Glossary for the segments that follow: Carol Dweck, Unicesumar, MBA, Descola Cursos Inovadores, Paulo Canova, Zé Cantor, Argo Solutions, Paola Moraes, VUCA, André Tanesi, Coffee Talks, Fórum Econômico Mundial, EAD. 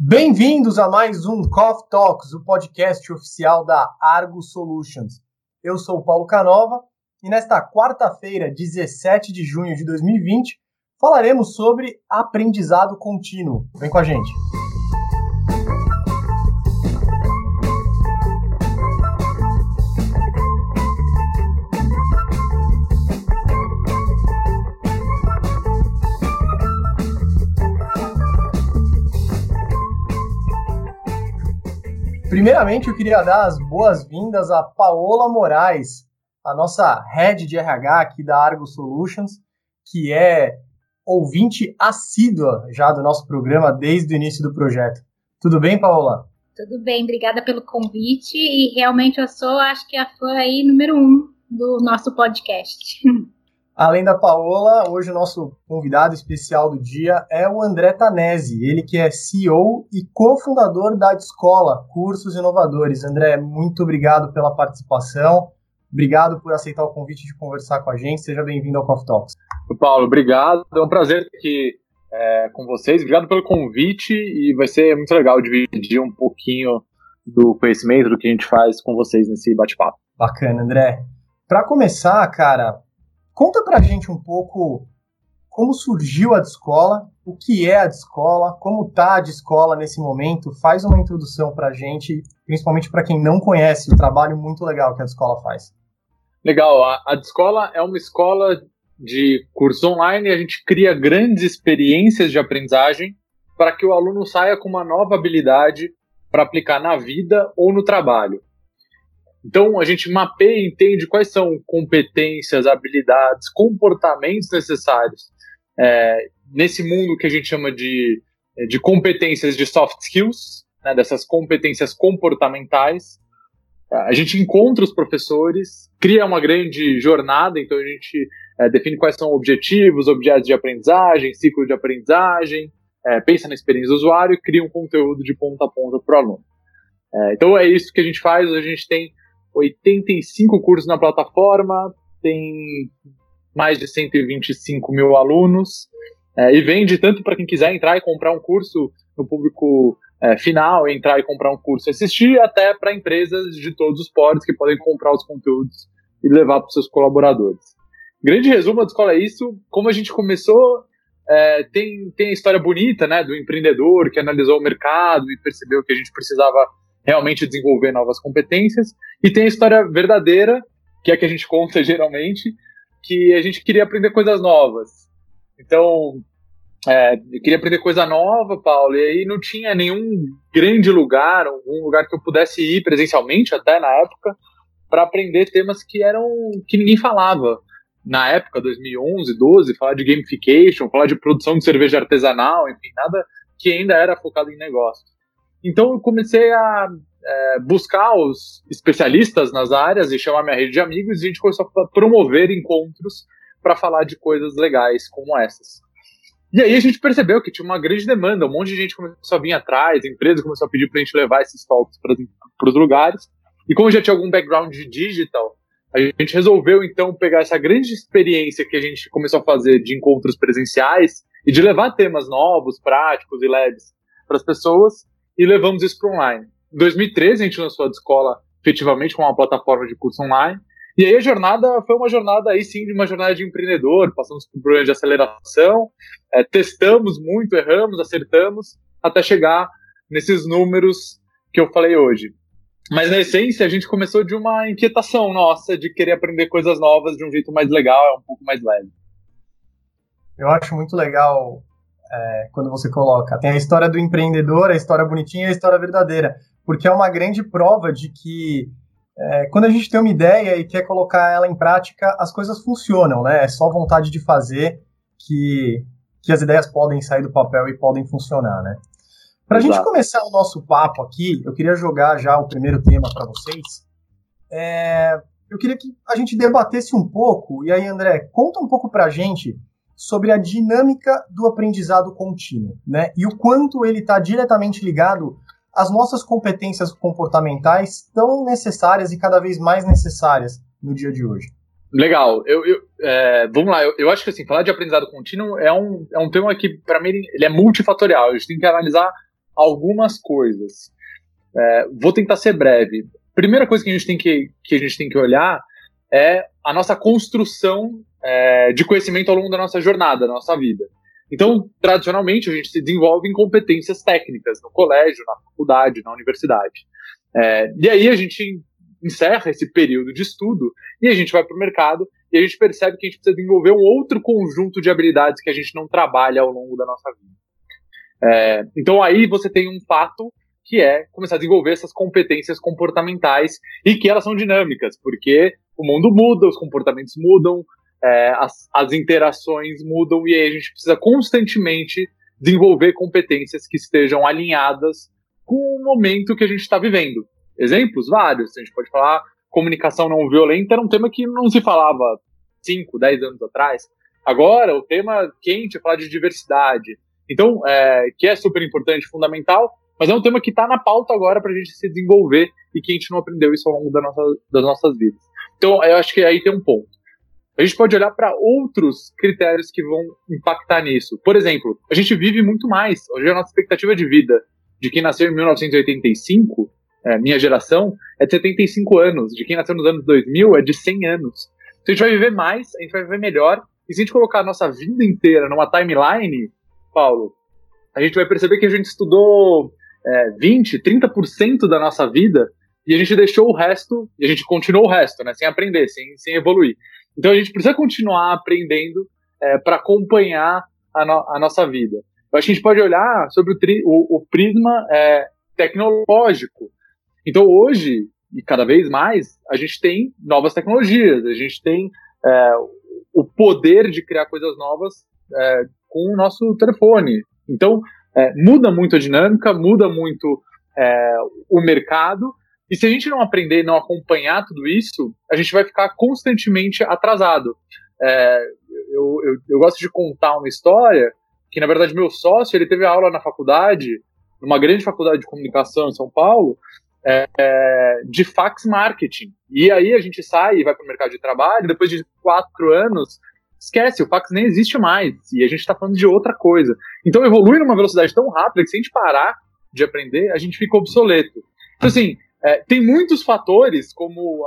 Bem-vindos a mais um Coffee Talks, o podcast oficial da Argo Solutions. Eu sou o Paulo Canova e nesta quarta-feira, 17 de junho de 2020, falaremos sobre aprendizado contínuo. Vem com a gente! Primeiramente, eu queria dar as boas-vindas a Paola Moraes, a nossa Head de RH aqui da Argo Solutions, que é ouvinte assídua já do nosso programa desde o início do projeto. Tudo bem, Paola? Tudo bem, obrigada pelo convite e realmente eu sou, acho que a fã aí número 1 do nosso podcast. Além da Paola, hoje o nosso convidado especial do dia é o André Tanesi, ele que é CEO e cofundador da Descola Cursos Inovadores. André, muito obrigado pela participação, obrigado por aceitar o convite de conversar com a gente, seja bem-vindo ao Coffee Talks. Paulo, obrigado, é um prazer estar aqui com vocês, obrigado pelo convite e vai ser muito legal dividir um pouquinho do conhecimento, do que a gente faz com vocês nesse bate-papo. Bacana, André. Para começar, cara, conta pra gente um pouco como surgiu a Descola, o que é a Descola, como tá a Descola nesse momento, faz uma introdução pra gente, principalmente pra quem não conhece o trabalho muito legal que a Descola faz. Legal, a Descola é uma escola de cursos online, a gente cria grandes experiências de aprendizagem para que o aluno saia com uma nova habilidade para aplicar na vida ou no trabalho. Então, a gente mapeia e entende quais são competências, habilidades, comportamentos necessários nesse mundo que a gente chama de competências de soft skills, né, dessas competências comportamentais. A gente encontra os professores, cria uma grande jornada, então a gente define quais são objetivos, objetos de aprendizagem, ciclo de aprendizagem, pensa na experiência do usuário e cria um conteúdo de ponta a ponta para o aluno. Então é isso que a gente faz, a gente tem 85 cursos na plataforma, tem mais de 125 mil alunos e vende tanto para quem quiser entrar e comprar um curso no público final, entrar e comprar um curso e assistir, até para empresas de todos os portes que podem comprar os conteúdos e levar para os seus colaboradores. Grande resumo, a Descola é isso. Como a gente começou, tem a história bonita, né, do empreendedor que analisou o mercado e percebeu que a gente precisava realmente desenvolver novas competências, e tem a história verdadeira, que é a que a gente conta geralmente, que a gente queria aprender coisas novas. Então, eu queria aprender coisa nova, Paulo, e aí não tinha nenhum grande lugar, um lugar que eu pudesse ir presencialmente até na época, para aprender temas que ninguém falava. Na época, 2011, 2012, falar de gamification, falar de produção de cerveja artesanal, enfim, nada que ainda era focado em negócios. Então eu comecei a buscar os especialistas nas áreas e chamar minha rede de amigos, e a gente começou a promover encontros para falar de coisas legais como essas. E aí a gente percebeu que tinha uma grande demanda, um monte de gente começou a vir atrás, empresas começou a pedir para a gente levar esses talks para os lugares. E como já tinha algum background de digital, a gente resolveu então pegar essa grande experiência que a gente começou a fazer de encontros presenciais e de levar temas novos, práticos e leves para as pessoas, e levamos isso para online. Em 2013, a gente lançou a Descola efetivamente com uma plataforma de curso online. E aí a jornada foi uma jornada aí sim, de uma jornada de empreendedor. Passamos por um programa de aceleração, testamos muito, erramos, acertamos, até chegar nesses números que eu falei hoje. Mas na essência, a gente começou de uma inquietação nossa de querer aprender coisas novas de um jeito mais legal, um pouco mais leve. Eu acho muito legal quando você coloca. Tem a história do empreendedor, a história bonitinha e a história verdadeira, porque é uma grande prova de que quando a gente tem uma ideia e quer colocar ela em prática, as coisas funcionam, né? É só vontade de fazer que as ideias podem sair do papel e podem funcionar, né? Para a gente começar o nosso papo aqui, eu queria jogar já o primeiro tema para vocês. Eu queria que a gente debatesse um pouco, e aí, André, conta um pouco para a gente sobre a dinâmica do aprendizado contínuo, né? E o quanto ele está diretamente ligado às nossas competências comportamentais tão necessárias e cada vez mais necessárias no dia de hoje. Legal, vamos lá, eu acho que assim, falar de aprendizado contínuo é um tema que, para mim, ele é multifatorial. A gente tem que analisar algumas coisas. Vou tentar ser breve. Primeira coisa que a gente tem que olhar é a nossa construção de conhecimento ao longo da nossa jornada, da nossa vida. Então, tradicionalmente, a gente se desenvolve em competências técnicas, no colégio, na faculdade, na universidade. E aí a gente encerra esse período de estudo e a gente vai para o mercado e a gente percebe que a gente precisa desenvolver um outro conjunto de habilidades que a gente não trabalha ao longo da nossa vida. Então, aí você tem um fato que é começar a desenvolver essas competências comportamentais e que elas são dinâmicas, porque o mundo muda, os comportamentos mudam, as interações mudam e aí a gente precisa constantemente desenvolver competências que estejam alinhadas com o momento que a gente está vivendo. Exemplos vários, a gente pode falar, comunicação não violenta era um tema que não se falava 5, 10 anos atrás. Agora, o tema quente é falar de diversidade, então, que é super importante, fundamental, mas é um tema que está na pauta agora para a gente se desenvolver e que a gente não aprendeu isso ao longo das nossas vidas. Então, eu acho que aí tem um ponto. A gente pode olhar para outros critérios que vão impactar nisso. Por exemplo, a gente vive muito mais. Hoje a nossa expectativa de vida de quem nasceu em 1985, minha geração, é de 75 anos. De quem nasceu nos anos 2000 é de 100 anos. Então a gente vai viver mais, a gente vai viver melhor. E se a gente colocar a nossa vida inteira numa timeline, Paulo, a gente vai perceber que a gente estudou 20, 30% da nossa vida e a gente deixou o resto, e a gente continuou o resto, né, sem aprender, sem evoluir. Então a gente precisa continuar aprendendo para acompanhar a nossa vida. Eu acho que a gente pode olhar sobre o prisma tecnológico. Então hoje, e cada vez mais, a gente tem novas tecnologias, a gente tem o poder de criar coisas novas com o nosso telefone. Então, muda muito a dinâmica, muda muito o mercado, e se a gente não aprender e não acompanhar tudo isso, a gente vai ficar constantemente atrasado. Eu gosto de contar uma história que, na verdade, meu sócio, ele teve aula na faculdade, numa grande faculdade de comunicação em São Paulo, de fax marketing. E aí a gente sai e vai para o mercado de trabalho, depois de 4 anos... esquece, o fax nem existe mais, e a gente está falando de outra coisa. Então evolui numa velocidade tão rápida que se a gente parar de aprender, a gente fica obsoleto. Então assim, tem muitos fatores, como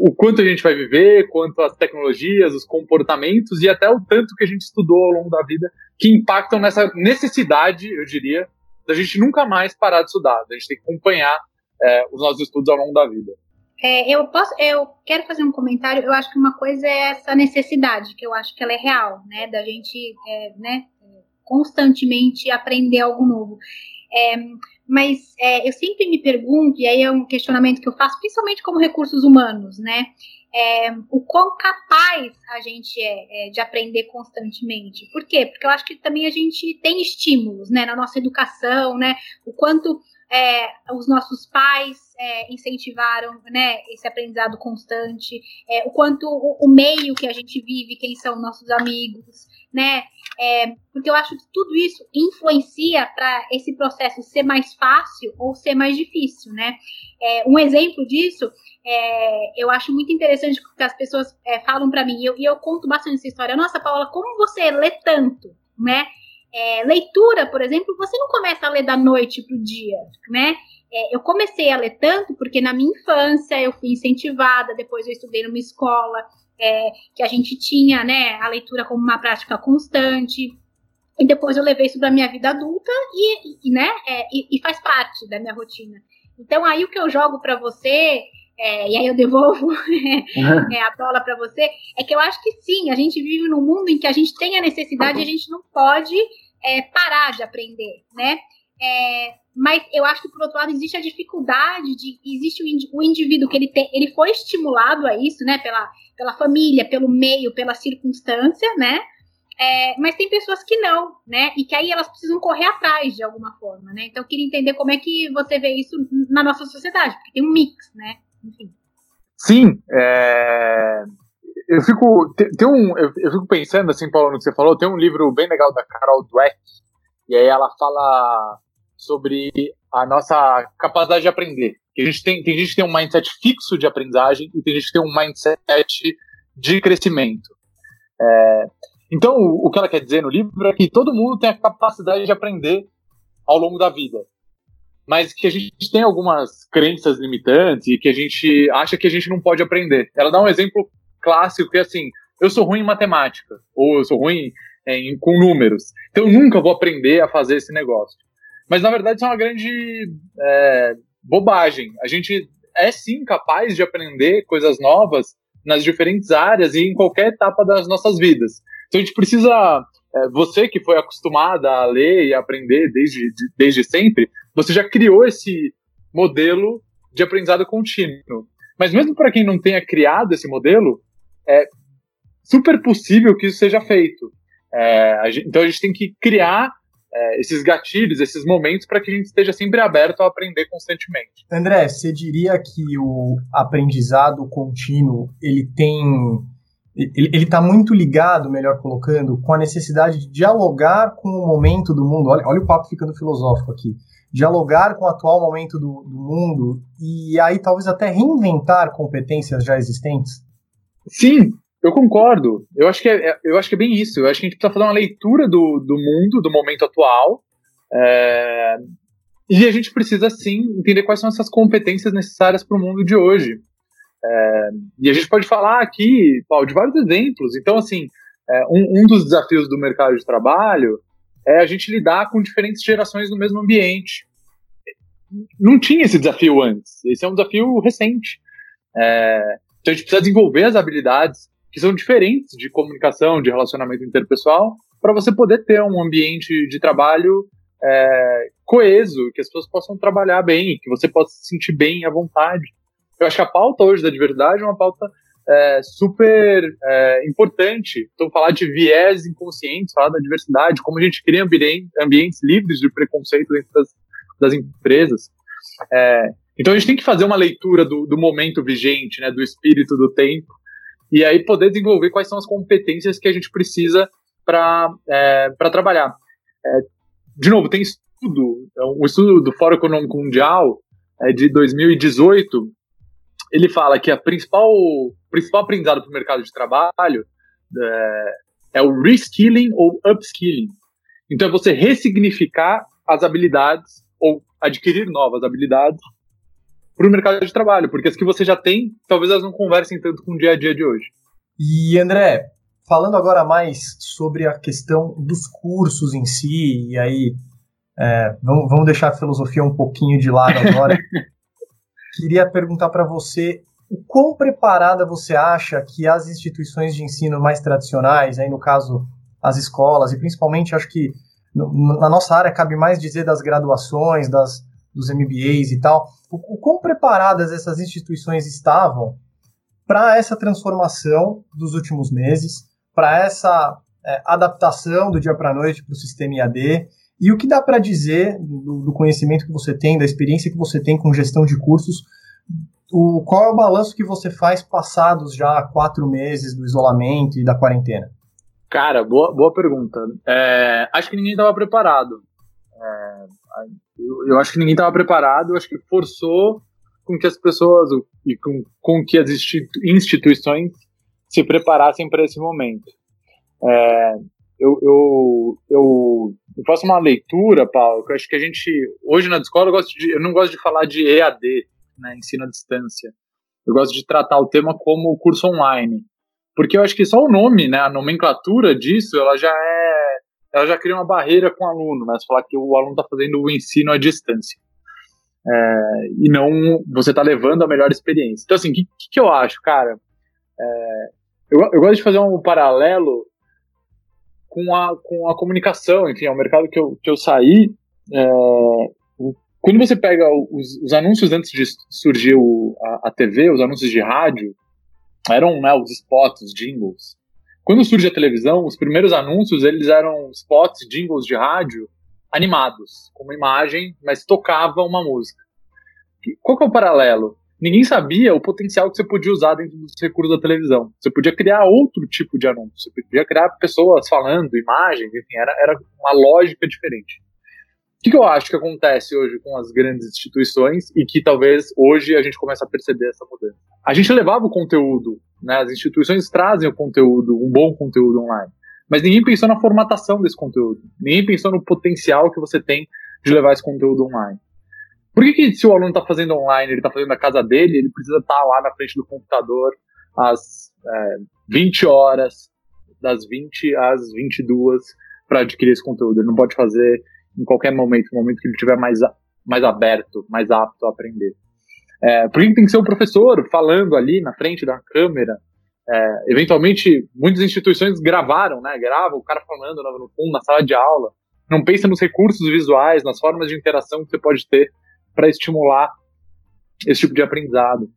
o quanto a gente vai viver, quanto as tecnologias, os comportamentos, e até o tanto que a gente estudou ao longo da vida, que impactam nessa necessidade, eu diria, da gente nunca mais parar de estudar, da gente ter que acompanhar os nossos estudos ao longo da vida. Eu quero fazer um comentário. Eu acho que uma coisa é essa necessidade, que eu acho que ela é real, né? Da gente constantemente aprender algo novo. Mas eu sempre me pergunto, e aí é um questionamento que eu faço, principalmente como recursos humanos, né? O quão capaz a gente é de aprender constantemente. Por quê? Porque eu acho que também a gente tem estímulos, né? Na nossa educação, né? O quanto... os nossos pais incentivaram, né, esse aprendizado constante, o quanto o meio que a gente vive, quem são nossos amigos, né, porque eu acho que tudo isso influencia para esse processo ser mais fácil ou ser mais difícil, né. Um exemplo disso, eu acho muito interessante que as pessoas falam para mim, e eu conto bastante essa história. Nossa, Paola, como você lê tanto, né? Leitura, por exemplo, você não começa a ler da noite para o dia, né? Eu comecei a ler tanto porque na minha infância eu fui incentivada, depois eu estudei numa escola que a gente tinha, né, a leitura como uma prática constante, e depois eu levei isso para a minha vida adulta e faz parte da minha rotina. Então aí o que eu jogo para você... e aí eu devolvo a bola para você, é que eu acho que sim, a gente vive num mundo em que a gente tem a necessidade e a gente não pode parar de aprender, né? Mas eu acho que, por outro lado, existe a dificuldade, existe o indivíduo que ele foi estimulado a isso, né? Pela família, pelo meio, pela circunstância, né? Mas tem pessoas que não, né? E que aí elas precisam correr atrás de alguma forma, né? Então eu queria entender como é que você vê isso na nossa sociedade, porque tem um mix, né? Sim, eu fico pensando assim, Paulo, no que você falou. Tem um livro bem legal da Carol Dweck, e aí ela fala sobre a nossa capacidade de aprender. A gente tem gente que tem um mindset fixo de aprendizagem e tem gente que tem um mindset de crescimento. Então, o que ela quer dizer no livro é que todo mundo tem a capacidade de aprender ao longo da vida. Mas que a gente tem algumas crenças limitantes e que a gente acha que a gente não pode aprender. Ela dá um exemplo clássico que é assim, eu sou ruim em matemática, ou eu sou ruim com números, então eu nunca vou aprender a fazer esse negócio. Mas na verdade isso é uma grande bobagem. A gente é sim capaz de aprender coisas novas nas diferentes áreas e em qualquer etapa das nossas vidas. Então a gente precisa... Você que foi acostumada a ler e a aprender desde sempre, você já criou esse modelo de aprendizado contínuo. Mas mesmo para quem não tenha criado esse modelo, é super possível que isso seja feito. Então a gente tem que criar esses gatilhos, esses momentos, para que a gente esteja sempre aberto a aprender constantemente. André, você diria que o aprendizado contínuo, ele está muito ligado, melhor colocando, com a necessidade de dialogar com o momento do mundo. Olha o papo ficando filosófico aqui. Dialogar com o atual momento do mundo e aí talvez até reinventar competências já existentes? Sim, eu concordo. Eu acho que é bem isso. Eu acho que a gente precisa fazer uma leitura do mundo, do momento atual. E a gente precisa, sim, entender quais são essas competências necessárias para o mundo de hoje. E a gente pode falar aqui, Paulo, de vários exemplos. Então, assim, um dos desafios do mercado de trabalho é a gente lidar com diferentes gerações no mesmo ambiente. Não tinha esse desafio antes. Esse é um desafio recente. Então, a gente precisa desenvolver as habilidades que são diferentes de comunicação, de relacionamento interpessoal, para você poder ter um ambiente de trabalho coeso, que as pessoas possam trabalhar bem, que você possa se sentir bem à vontade. Eu acho que a pauta hoje da diversidade é uma pauta super importante. Então, falar de viés inconscientes, falar da diversidade, como a gente cria ambientes livres de preconceito dentro das empresas. Então, a gente tem que fazer uma leitura do momento vigente, né, do espírito do tempo, e aí poder desenvolver quais são as competências que a gente precisa para trabalhar. De novo, tem estudo, o estudo do Fórum Econômico Mundial de 2018, ele fala que o principal aprendizado para o mercado de trabalho é o reskilling ou upskilling. Então, é você ressignificar as habilidades ou adquirir novas habilidades para o mercado de trabalho, porque as que você já tem, talvez elas não conversem tanto com o dia a dia de hoje. E, André, falando agora mais sobre a questão dos cursos em si, e aí vamos deixar a filosofia um pouquinho de lado agora. Queria perguntar para você o quão preparada você acha que as instituições de ensino mais tradicionais, aí no caso as escolas, e principalmente acho que na nossa área cabe mais dizer das graduações, dos MBAs e tal, o quão preparadas essas instituições estavam para essa transformação dos últimos meses, para essa adaptação do dia para a noite para o sistema IAD. E o que dá para dizer do conhecimento que você tem, da experiência que você tem com gestão de cursos, qual é o balanço que você faz passados já 4 meses do isolamento e da quarentena? Cara, boa pergunta. Acho que ninguém estava preparado. Eu acho que ninguém estava preparado, eu acho que forçou com que as pessoas e com que as instituições se preparassem para esse momento. Eu faço uma leitura, Paulo, que eu acho que a gente... Hoje na escola eu não gosto de falar de EAD, né, ensino à distância. Eu gosto de tratar o tema como curso online. Porque eu acho que só o nome, né, a nomenclatura disso, ela já cria uma barreira com o aluno, né, se falar que o aluno está fazendo o ensino à distância. E não você está levando a melhor experiência. Então, assim, o que eu acho, cara? Eu gosto de fazer um paralelo com a comunicação, enfim, é um mercado que eu saí. Quando você pega os anúncios antes de surgir a TV, os anúncios de rádio, eram, né, os spots, os jingles. Quando surge a televisão, os primeiros anúncios, eles eram spots, jingles de rádio animados, com uma imagem, mas tocava uma música. Qual que é o paralelo? Ninguém sabia o potencial que você podia usar dentro dos recursos da televisão. Você podia criar outro tipo de anúncio, você podia criar pessoas falando, imagens, enfim, era uma lógica diferente. O que eu acho que acontece hoje com as grandes instituições e que talvez hoje a gente comece a perceber essa mudança? A gente levava o conteúdo, né? As instituições trazem o conteúdo, um bom conteúdo online, mas ninguém pensou na formatação desse conteúdo, ninguém pensou no potencial que você tem de levar esse conteúdo online. Por que se o aluno está fazendo online, ele está fazendo na casa dele, ele precisa estar lá na frente do computador às 20 horas, das 20 às 22, para adquirir esse conteúdo? Ele não pode fazer em qualquer momento, no momento que ele estiver mais aberto, mais apto a aprender. Por que tem que ser o professor falando ali na frente da câmera? Eventualmente, muitas instituições gravaram, né? Grava o cara falando no fundo, na sala de aula. Não pensa nos recursos visuais, nas formas de interação que você pode ter para estimular esse tipo de aprendizado.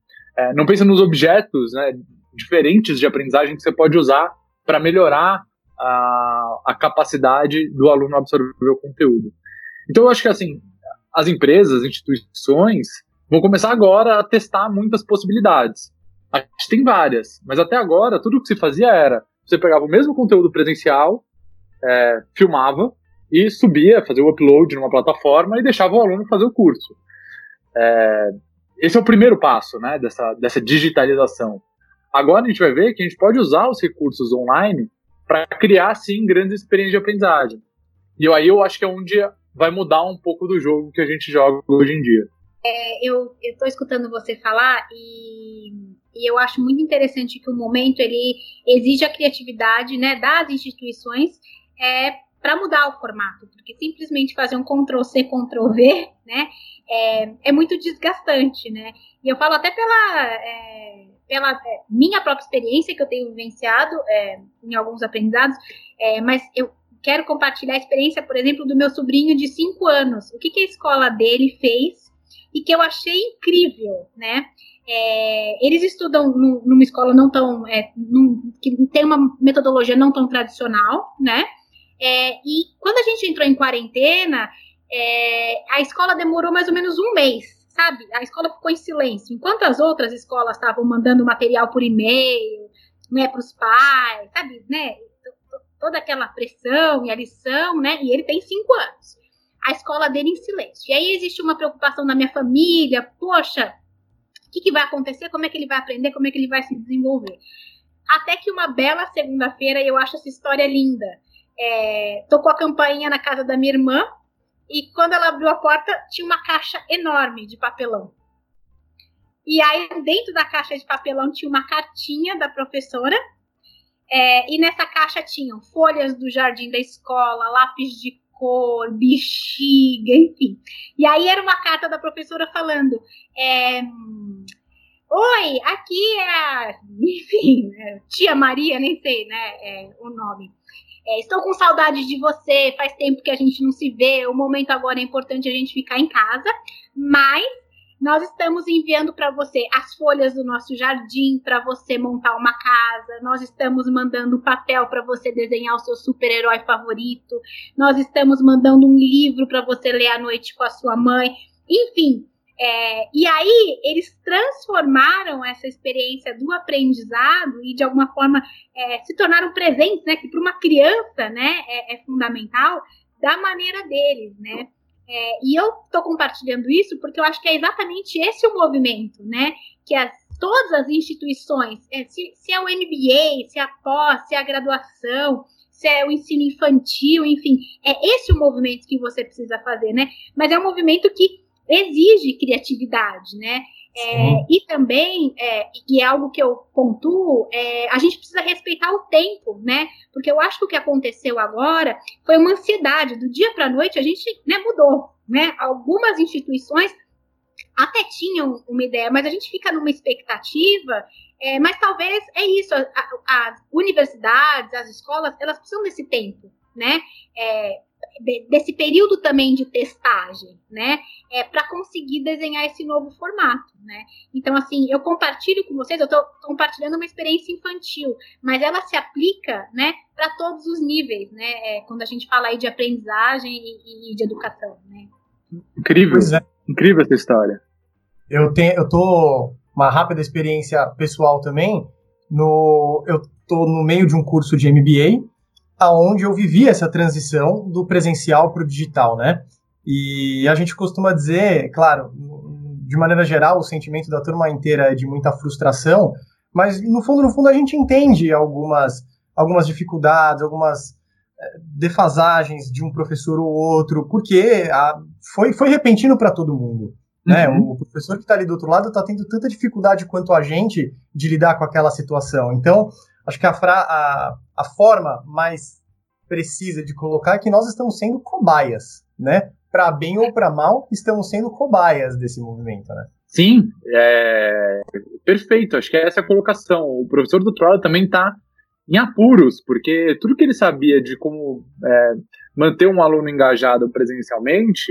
Não pensa nos objetos, né, diferentes de aprendizagem que você pode usar para melhorar a capacidade do aluno absorver o conteúdo. Então, eu acho que assim, as empresas, as instituições vão começar agora a testar muitas possibilidades. A gente tem várias, mas até agora tudo que se fazia era, você pegava o mesmo conteúdo presencial, filmava e subia, fazia o upload numa plataforma e deixava o aluno fazer o curso. Esse é o primeiro passo, né, dessa digitalização. Agora a gente vai ver que a gente pode usar os recursos online para criar, sim, grandes experiências de aprendizagem. E aí eu acho que é onde vai mudar um pouco do jogo que a gente joga hoje em dia. Eu estou escutando você falar e eu acho muito interessante que o momento ele exige a criatividade, né, das instituições para mudar o formato, porque simplesmente fazer um Ctrl-C, Ctrl-V, né, é muito desgastante, né? E eu falo até pela minha própria experiência que eu tenho vivenciado em alguns aprendizados, mas eu quero compartilhar a experiência, por exemplo, do meu sobrinho de 5 anos. O que a escola dele fez e que eu achei incrível, né? Eles estudam numa escola não tão... que tem uma metodologia não tão tradicional, né? E quando a gente entrou em quarentena, a escola demorou mais ou menos um mês, sabe? A escola ficou em silêncio. Enquanto as outras escolas estavam mandando material por e-mail, né, para os pais, sabe, né? Toda aquela pressão e a lição, né? E ele tem 5 anos. A escola dele em silêncio. E aí existe uma preocupação na minha família. Poxa, o que vai acontecer? Como é que ele vai aprender? Como é que ele vai se desenvolver? Até que uma bela segunda-feira, eu acho essa história linda. Tocou a campainha na casa da minha irmã e quando ela abriu a porta tinha uma caixa enorme de papelão. E aí dentro da caixa de papelão tinha uma cartinha da professora e nessa caixa tinham folhas do jardim da escola, lápis de cor, bexiga, enfim. E aí era uma carta da professora falando oi, aqui é a... enfim, tia Maria, nem sei, né, o nome. Estou com saudade de você, faz tempo que a gente não se vê, o momento agora é importante a gente ficar em casa, mas nós estamos enviando para você as folhas do nosso jardim para você montar uma casa, nós estamos mandando papel para você desenhar o seu super-herói favorito, nós estamos mandando um livro para você ler à noite com a sua mãe, enfim. E aí eles transformaram essa experiência do aprendizado e de alguma forma se tornaram presentes, né, que para uma criança, né, é fundamental da maneira deles, né? E eu estou compartilhando isso porque eu acho que é exatamente esse o movimento, né, que todas as instituições, se é o MBA, se é a pós, se é a graduação, se é o ensino infantil, enfim, é esse o movimento que você precisa fazer, né? Mas é um movimento que exige criatividade, né? E também, e é algo que eu pontuo, a gente precisa respeitar o tempo, né? Porque eu acho que o que aconteceu agora foi uma ansiedade. Do dia para a noite, a gente, né, mudou, né? Algumas instituições até tinham uma ideia, mas a gente fica numa expectativa, mas talvez é isso, as universidades, as escolas, elas precisam desse tempo, né? Desse período também de testagem, né, para conseguir desenhar esse novo formato, né. Então, assim, eu compartilho com vocês, eu estou compartilhando uma experiência infantil, mas ela se aplica, né, para todos os níveis, né, quando a gente fala aí de aprendizagem e de educação, né. Incrível, incrível essa história. Eu tô uma rápida experiência pessoal também, eu tô no meio de um curso de MBA, aonde eu vivi essa transição do presencial para o digital, né? E a gente costuma dizer, claro, de maneira geral, o sentimento da turma inteira é de muita frustração, mas no fundo, a gente entende algumas dificuldades, algumas defasagens de um professor ou outro, porque foi repentino para todo mundo. Né? Uhum. O professor que está ali do outro lado está tendo tanta dificuldade quanto a gente de lidar com aquela situação. Então, acho que a forma mais precisa de colocar é que nós estamos sendo cobaias, né? Para bem ou para mal, estamos sendo cobaias desse movimento, né? Sim, perfeito. Acho que essa é a colocação. O professor do outro lado também está em apuros, porque tudo que ele sabia de como manter um aluno engajado presencialmente,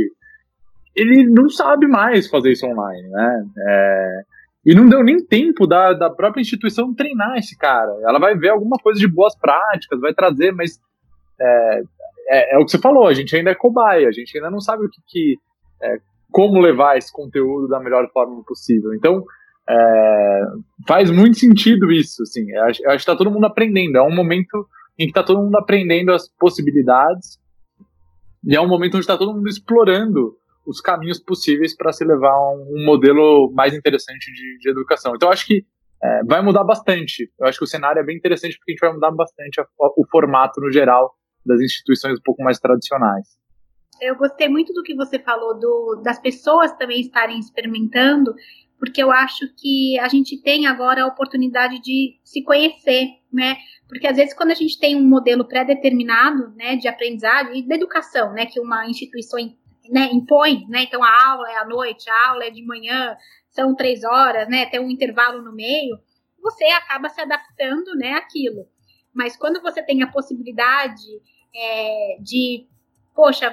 ele não sabe mais fazer isso online, né? E não deu nem tempo da própria instituição treinar esse cara. Ela vai ver alguma coisa de boas práticas, vai trazer, mas é o que você falou, a gente ainda é cobaia, a gente ainda não sabe como levar esse conteúdo da melhor forma possível. Então, faz muito sentido isso, assim. Eu acho que está todo mundo aprendendo. É um momento em que está todo mundo aprendendo as possibilidades e é um momento onde está todo mundo explorando os caminhos possíveis para se levar a um modelo mais interessante de educação. Então, eu acho que vai mudar bastante. Eu acho que o cenário é bem interessante porque a gente vai mudar bastante o formato, no geral, das instituições um pouco mais tradicionais. Eu gostei muito do que você falou, das pessoas também estarem experimentando, porque eu acho que a gente tem agora a oportunidade de se conhecer, né? Porque às vezes quando a gente tem um modelo pré-determinado, né, de aprendizagem e de educação, né, que uma instituição impõe, né? Então a aula é à noite, a aula é de manhã, são 3 horas, né? Tem um intervalo no meio, você acaba se adaptando, né, àquilo. Mas quando você tem a possibilidade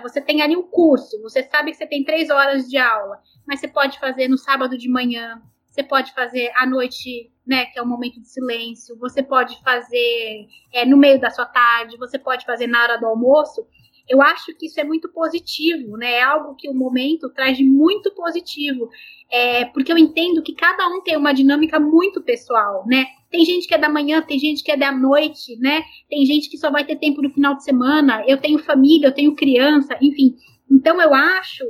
você tem ali um curso, você sabe que você tem 3 horas de aula, mas você pode fazer no sábado de manhã, você pode fazer à noite, né, que é um momento de silêncio, você pode fazer no meio da sua tarde, você pode fazer na hora do almoço. Eu acho que isso é muito positivo, né? É algo que o momento traz de muito positivo, porque eu entendo que cada um tem uma dinâmica muito pessoal, né? Tem gente que é da manhã, tem gente que é da noite, né? Tem gente que só vai ter tempo no final de semana, eu tenho família, eu tenho criança, enfim. Então, eu acho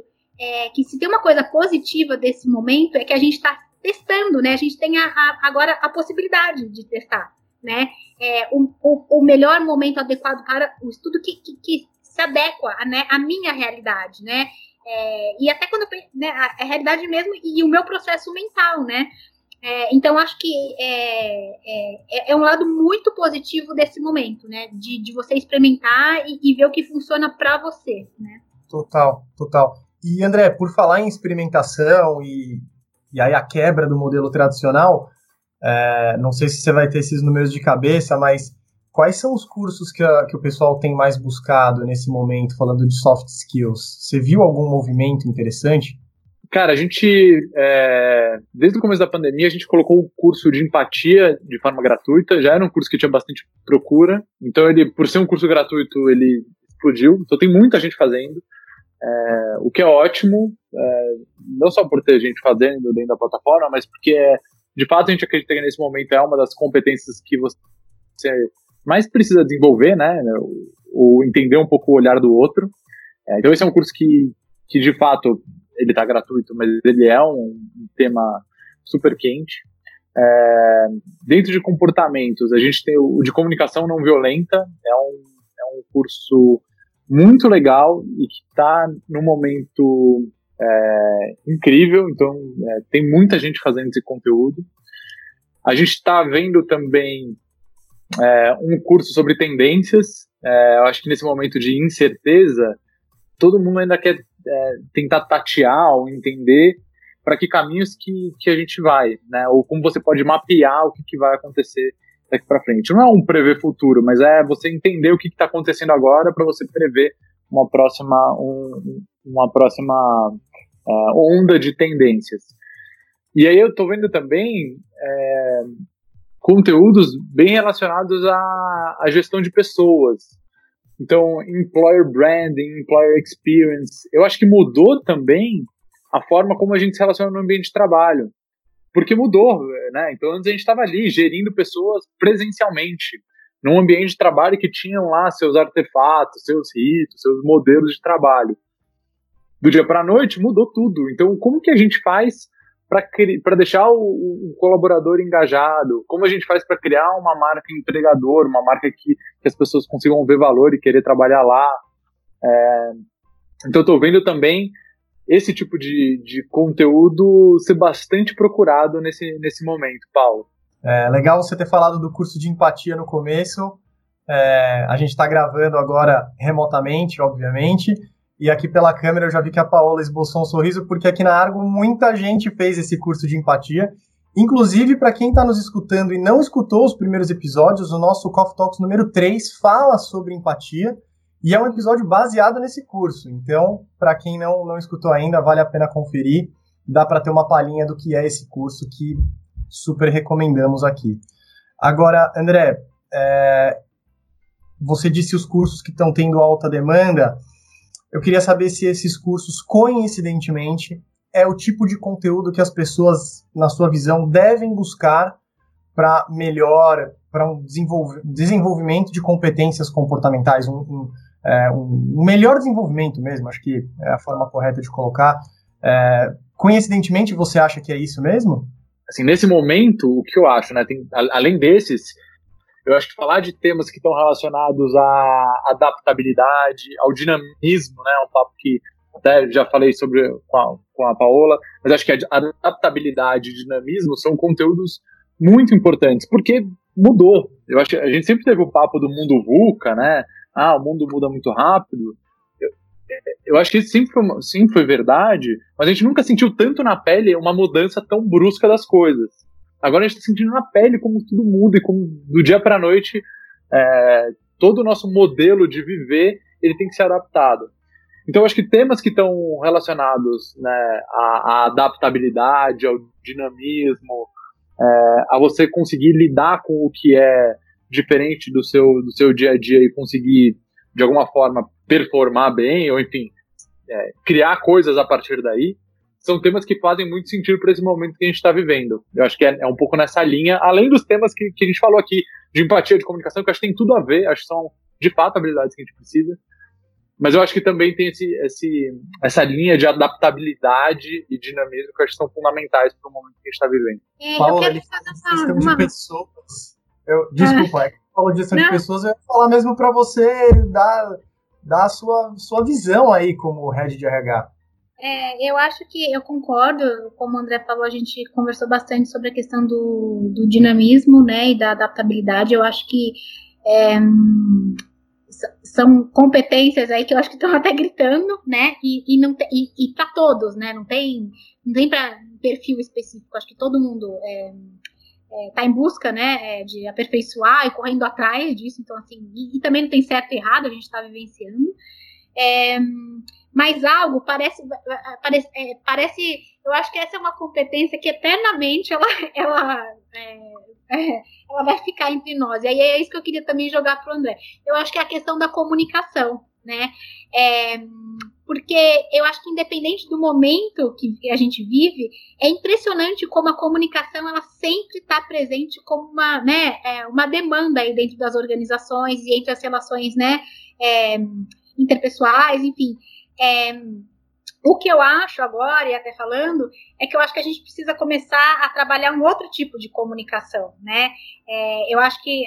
que se tem uma coisa positiva desse momento é que a gente está testando, né? A gente tem agora a possibilidade de testar, né? O melhor momento adequado para o estudo que se adequa, né, à minha realidade, né, e até quando eu penso, né, a realidade mesmo e o meu processo mental, né, então acho que é um lado muito positivo desse momento, né, de você experimentar e ver o que funciona para você, né. Total, total. E André, por falar em experimentação e aí a quebra do modelo tradicional, não sei se você vai ter esses números de cabeça, mas quais são os cursos que o pessoal tem mais buscado nesse momento, falando de soft skills? Você viu algum movimento interessante? Cara, a gente, desde o começo da pandemia, a gente colocou o curso de empatia de forma gratuita. Já era um curso que tinha bastante procura. Então, ele, por ser um curso gratuito, ele explodiu. Então, tem muita gente fazendo, o que é ótimo, não só por ter gente fazendo dentro da plataforma, mas porque, de fato, a gente acredita que nesse momento é uma das competências que você mais precisa desenvolver, né, ou entender um pouco o olhar do outro. Então esse é um curso que de fato, ele está gratuito, mas ele é um tema super quente. Dentro de comportamentos, a gente tem o de comunicação não violenta, é um curso muito legal e que está num momento incrível, então tem muita gente fazendo esse conteúdo. A gente está vendo também um curso sobre tendências. Eu acho que nesse momento de incerteza, todo mundo ainda quer tentar tatear ou entender para que caminhos que a gente vai, né? Ou como você pode mapear o que vai acontecer daqui para frente. Não é um prever futuro, mas é você entender o que está acontecendo agora para você prever uma próxima onda de tendências. E aí eu estou vendo também conteúdos bem relacionados à gestão de pessoas. Então, employer branding, employer experience. Eu acho que mudou também a forma como a gente se relaciona no ambiente de trabalho. Porque mudou, né? Então, antes a gente estava ali gerindo pessoas presencialmente, num ambiente de trabalho que tinham lá seus artefatos, seus ritos, seus modelos de trabalho. Do dia para a noite, mudou tudo. Então, como que a gente faz para deixar o colaborador engajado, como a gente faz para criar uma marca empregadora, uma marca que as pessoas consigam ver valor e querer trabalhar lá. Então eu estou vendo também esse tipo de conteúdo ser bastante procurado nesse momento, Paulo. É legal você ter falado do curso de empatia no começo. A gente está gravando agora remotamente, obviamente, e aqui pela câmera eu já vi que a Paola esboçou um sorriso, porque aqui na Argo muita gente fez esse curso de empatia. Inclusive, para quem está nos escutando e não escutou os primeiros episódios, o nosso Coffee Talks número 3 fala sobre empatia, e é um episódio baseado nesse curso. Então, para quem não escutou ainda, vale a pena conferir. Dá para ter uma palhinha do que é esse curso, que super recomendamos aqui. Agora, André, você disse os cursos que estão tendo alta demanda. Eu queria saber se esses cursos, coincidentemente, é o tipo de conteúdo que as pessoas, na sua visão, devem buscar para melhor, para um desenvolvimento de competências comportamentais, um melhor desenvolvimento mesmo, acho que é a forma correta de colocar. Coincidentemente, você acha que é isso mesmo? Assim, nesse momento, o que eu acho, né? Além desses, eu acho que falar de temas que estão relacionados à adaptabilidade, ao dinamismo, né? Um papo que até já falei sobre com a Paola, mas acho que a adaptabilidade e dinamismo são conteúdos muito importantes, porque mudou. Eu acho que a gente sempre teve o papo do mundo VUCA, né? Ah, o mundo muda muito rápido. Eu acho que isso sempre foi verdade, mas a gente nunca sentiu tanto na pele uma mudança tão brusca das coisas. Agora a gente está sentindo na pele como tudo muda e como do dia para a noite todo o nosso modelo de viver ele tem que ser adaptado. Então eu acho que temas que estão relacionados, né, à adaptabilidade, ao dinamismo, a você conseguir lidar com o que é diferente do seu dia a dia e conseguir, de alguma forma, performar bem, ou enfim, criar coisas a partir daí, são temas que fazem muito sentido para esse momento que a gente está vivendo. Eu acho que é um pouco nessa linha, além dos temas que a gente falou aqui, de empatia, de comunicação, que eu acho que tem tudo a ver, acho que são, de fato, habilidades que a gente precisa, mas eu acho que também tem essa linha de adaptabilidade e dinamismo que acho que são fundamentais para o momento que a gente está vivendo. Paola, questão de pessoas... Desculpa, Paola, questão de pessoas, eu ia falar mesmo para você dar a sua visão aí como head de RH. Eu acho que eu concordo, como o André falou, a gente conversou bastante sobre a questão do dinamismo, né, e da adaptabilidade. Eu acho que são competências aí que eu acho que estão até gritando, né, e para todos, né, não tem para perfil específico, acho que todo mundo está em busca, né, de aperfeiçoar e correndo atrás disso, então assim, e também não tem certo e errado, a gente está vivenciando, mas algo parece, eu acho que essa é uma competência que eternamente ela vai ficar entre nós, e aí é isso que eu queria também jogar para o André, eu acho que é a questão da comunicação, né, porque eu acho que independente do momento que a gente vive, é impressionante como a comunicação ela sempre está presente como uma demanda aí dentro das organizações e entre as relações, né, interpessoais, enfim. O que eu acho agora, e até falando, é que eu acho que a gente precisa começar a trabalhar um outro tipo de comunicação, né? Eu acho que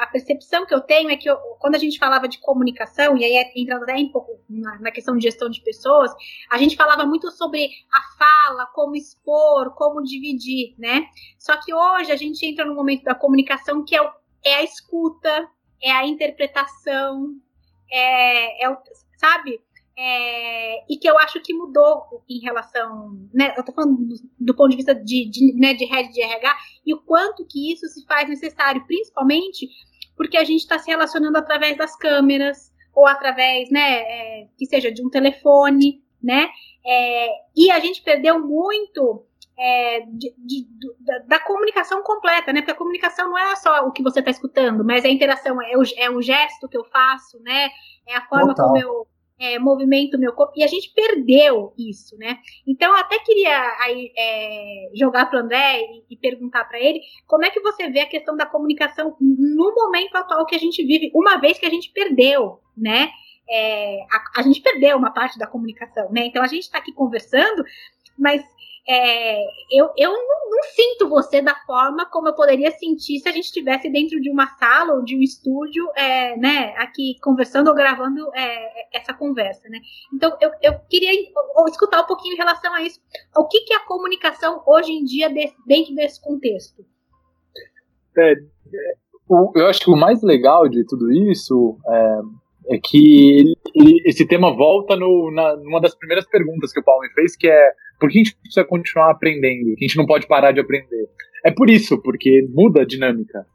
a percepção que eu tenho é que quando a gente falava de comunicação, e aí entrando até um pouco na questão de gestão de pessoas, a gente falava muito sobre a fala, como expor, como dividir, né? Só que hoje a gente entra no momento da comunicação que é a escuta, é a interpretação, sabe? E que eu acho que mudou em relação, né, eu tô falando do ponto de vista de head de RH, e o quanto que isso se faz necessário, principalmente porque a gente está se relacionando através das câmeras, ou através, né, que seja de um telefone, né, e a gente perdeu muito da comunicação completa, né, porque a comunicação não é só o que você está escutando, mas a interação, é o gesto que eu faço, né, é a forma como eu... movimento meu corpo, e a gente perdeu isso, né? Então, eu até queria aí, jogar para o André e perguntar para ele como é que você vê a questão da comunicação no momento atual que a gente vive, uma vez que a gente perdeu, né? A gente perdeu uma parte da comunicação, né? Então, a gente está aqui conversando, mas eu não sinto você da forma como eu poderia sentir se a gente estivesse dentro de uma sala ou de um estúdio, aqui conversando ou gravando essa conversa, né? Então, eu queria escutar um pouquinho em relação a isso. O que, que é a comunicação hoje em dia dentro desse contexto? Eu acho que o mais legal de tudo isso é que esse tema volta numa das primeiras perguntas que o Paulo me fez, que é: por que a gente precisa continuar aprendendo? Que a gente não pode parar de aprender? É por isso, porque muda a dinâmica.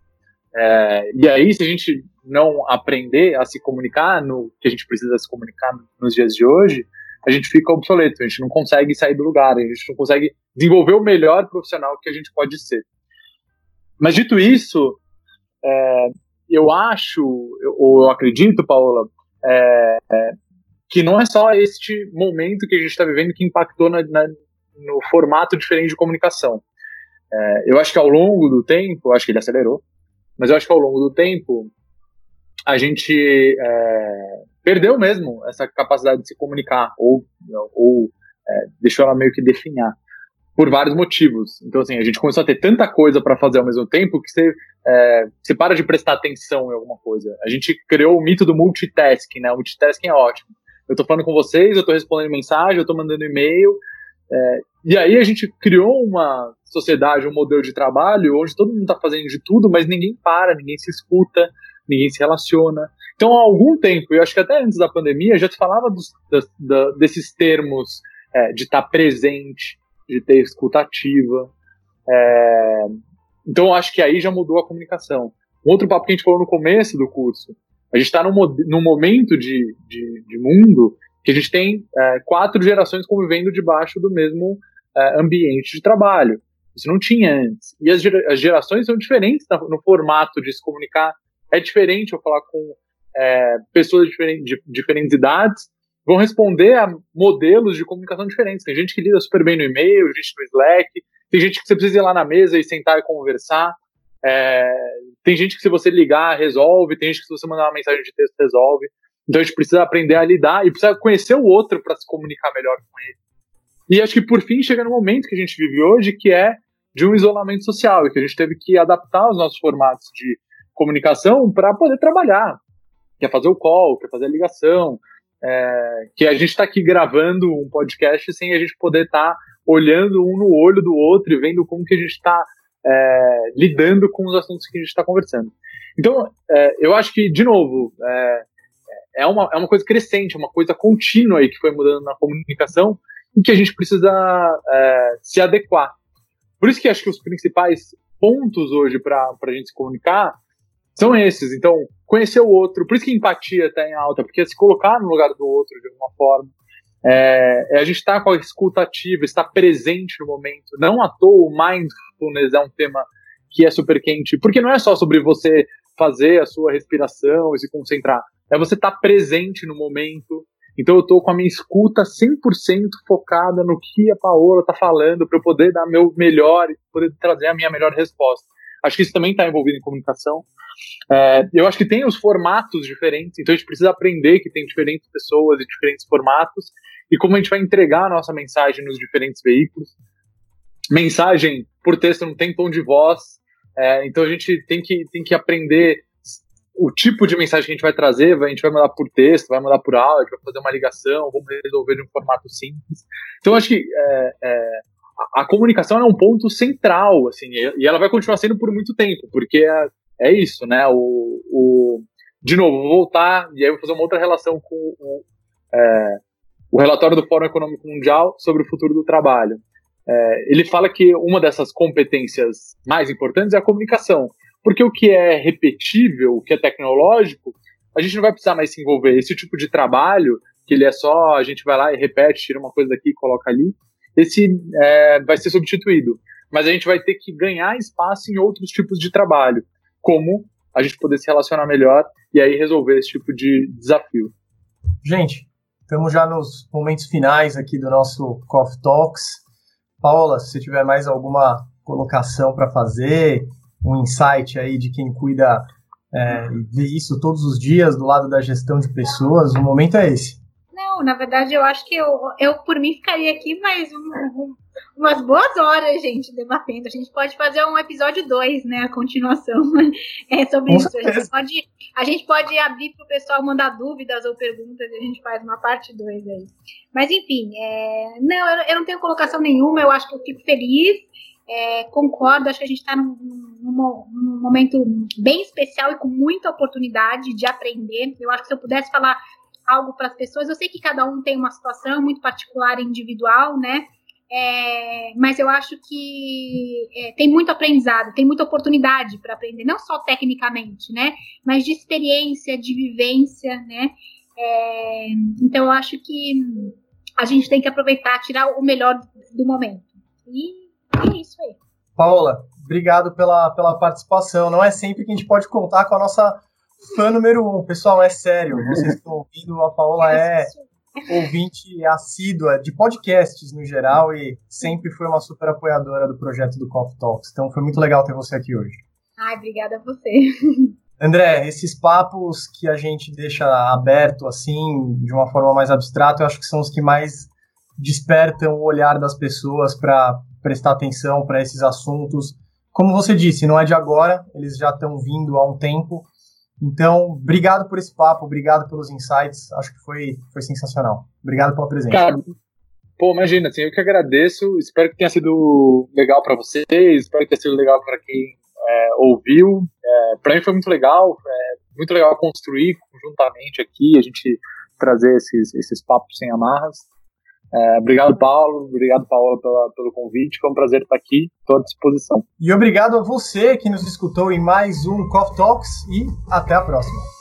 E aí, se a gente não aprender a se comunicar no que a gente precisa se comunicar nos dias de hoje, a gente fica obsoleto, a gente não consegue sair do lugar, a gente não consegue desenvolver o melhor profissional que a gente pode ser. Mas, dito isso, eu acho, ou eu acredito, Paola, que não é só este momento que a gente está vivendo que impactou no formato diferente de comunicação. Eu acho que ao longo do tempo, acho que ele acelerou, mas eu acho que ao longo do tempo a gente perdeu mesmo essa capacidade de se comunicar, ou deixou ela meio que definhar, por vários motivos. Então, assim, a gente começou a ter tanta coisa para fazer ao mesmo tempo que você para de prestar atenção em alguma coisa. A gente criou o mito do multitasking, né? O multitasking é ótimo. Eu tô falando com vocês, eu tô respondendo mensagem, eu tô mandando e-mail. E aí a gente criou uma sociedade, um modelo de trabalho onde todo mundo tá fazendo de tudo, mas ninguém para, ninguém se escuta, ninguém se relaciona. Então, há algum tempo, eu acho que até antes da pandemia, já se falava desses termos de estar presente, de ter escutativa. Então, acho que aí já mudou a comunicação. Um outro papo que a gente falou no começo do curso: a gente está num momento de mundo que a gente tem 4 gerações convivendo debaixo do mesmo ambiente de trabalho. Isso não tinha antes. E as gerações são diferentes no formato de se comunicar. É diferente eu falar com pessoas de diferentes idades, vão responder a modelos de comunicação diferentes. Tem gente que lida super bem no e-mail, gente no Slack, tem gente que você precisa ir lá na mesa e sentar e conversar, tem gente que se você ligar resolve, tem gente que se você mandar uma mensagem de texto resolve. Então a gente precisa aprender a lidar e precisa conhecer o outro para se comunicar melhor com ele. E acho que por fim chega no momento que a gente vive hoje, que é de um isolamento social, e que a gente teve que adaptar os nossos formatos de comunicação para poder trabalhar. Quer fazer o call, quer fazer a ligação, que a gente está aqui gravando um podcast sem a gente poder estar olhando um no olho do outro e vendo como que a gente está lidando com os assuntos que a gente está conversando. Então, eu acho que, de novo, é uma coisa crescente, uma coisa contínua aí que foi mudando na comunicação e que a gente precisa se adequar. Por isso que acho que os principais pontos hoje para a gente se comunicar são esses. Então, conhecer o outro, por isso que empatia está em alta, porque é se colocar no lugar do outro de alguma forma, a gente está com a escuta ativa, está presente no momento. Não à toa o mindfulness é um tema que é super quente, porque não é só sobre você fazer a sua respiração e se concentrar, é você estar presente no momento. Então eu estou com a minha escuta 100% focada no que a Paola está falando, para eu poder dar meu melhor, poder trazer a minha melhor resposta. Acho que isso também está envolvido em comunicação. Eu acho que tem os formatos diferentes, então a gente precisa aprender que tem diferentes pessoas e diferentes formatos, e como a gente vai entregar a nossa mensagem nos diferentes veículos. Mensagem por texto não tem tom de voz, então a gente tem que aprender o tipo de mensagem que a gente vai trazer. A gente vai mandar por texto, vai mandar por áudio, vai fazer uma ligação, vamos resolver de um formato simples. Então acho que a comunicação é um ponto central, assim, e ela vai continuar sendo por muito tempo, porque é isso, né? De novo, vou voltar, e aí vou fazer uma outra relação com o relatório do Fórum Econômico Mundial sobre o futuro do trabalho. Ele fala que uma dessas competências mais importantes é a comunicação, porque o que é repetível, o que é tecnológico, a gente não vai precisar mais se envolver. Esse tipo de trabalho, que ele é só, a gente vai lá e repete, tira uma coisa daqui e coloca ali, esse vai ser substituído. Mas a gente vai ter que ganhar espaço em outros tipos de trabalho, como a gente poder se relacionar melhor e aí resolver esse tipo de desafio. Gente, estamos já nos momentos finais aqui do nosso Coffee Talks. Paola, se tiver mais alguma colocação para fazer, um insight aí de quem cuida e vê isso todos os dias do lado da gestão de pessoas, o momento é esse. Na verdade, eu acho que eu por mim ficaria aqui, mas umas boas horas, gente, debatendo. A gente pode fazer um episódio 2, né? A continuação sobre isso. A gente pode abrir para o pessoal mandar dúvidas ou perguntas e a gente faz uma parte 2 aí. Mas, enfim, eu não tenho colocação nenhuma. Eu acho que eu fico feliz. Concordo, acho que a gente está num momento bem especial e com muita oportunidade de aprender. Eu acho que se eu pudesse falar algo para as pessoas, eu sei que cada um tem uma situação muito particular e individual, né? Mas eu acho que tem muito aprendizado, tem muita oportunidade para aprender, não só tecnicamente, né? Mas de experiência, de vivência, né? Então eu acho que a gente tem que aproveitar, tirar o melhor do momento. E é isso aí. Paola, obrigado pela participação. Não é sempre que a gente pode contar com a nossa fã número 1. Pessoal, é sério. Vocês estão ouvindo, a Paola é ouvinte assídua de podcasts no geral e sempre foi uma super apoiadora do projeto do Coffee Talks. Então foi muito legal ter você aqui hoje. Ai, obrigada a você. André, esses papos que a gente deixa aberto, assim, de uma forma mais abstrata, eu acho que são os que mais despertam o olhar das pessoas para prestar atenção para esses assuntos. Como você disse, não é de agora, eles já estão vindo há um tempo. Então, obrigado por esse papo, obrigado pelos insights, acho que foi sensacional. Obrigado pela presença. Cara, imagina, assim, eu que agradeço, espero que tenha sido legal para vocês, espero que tenha sido legal para quem ouviu. Para mim foi muito legal construir conjuntamente aqui, a gente trazer esses papos sem amarras. Obrigado, Paulo, obrigado, Paola, pelo convite, foi um prazer estar aqui, estou à disposição. E obrigado a você que nos escutou em mais um Coffee Talks e até a próxima.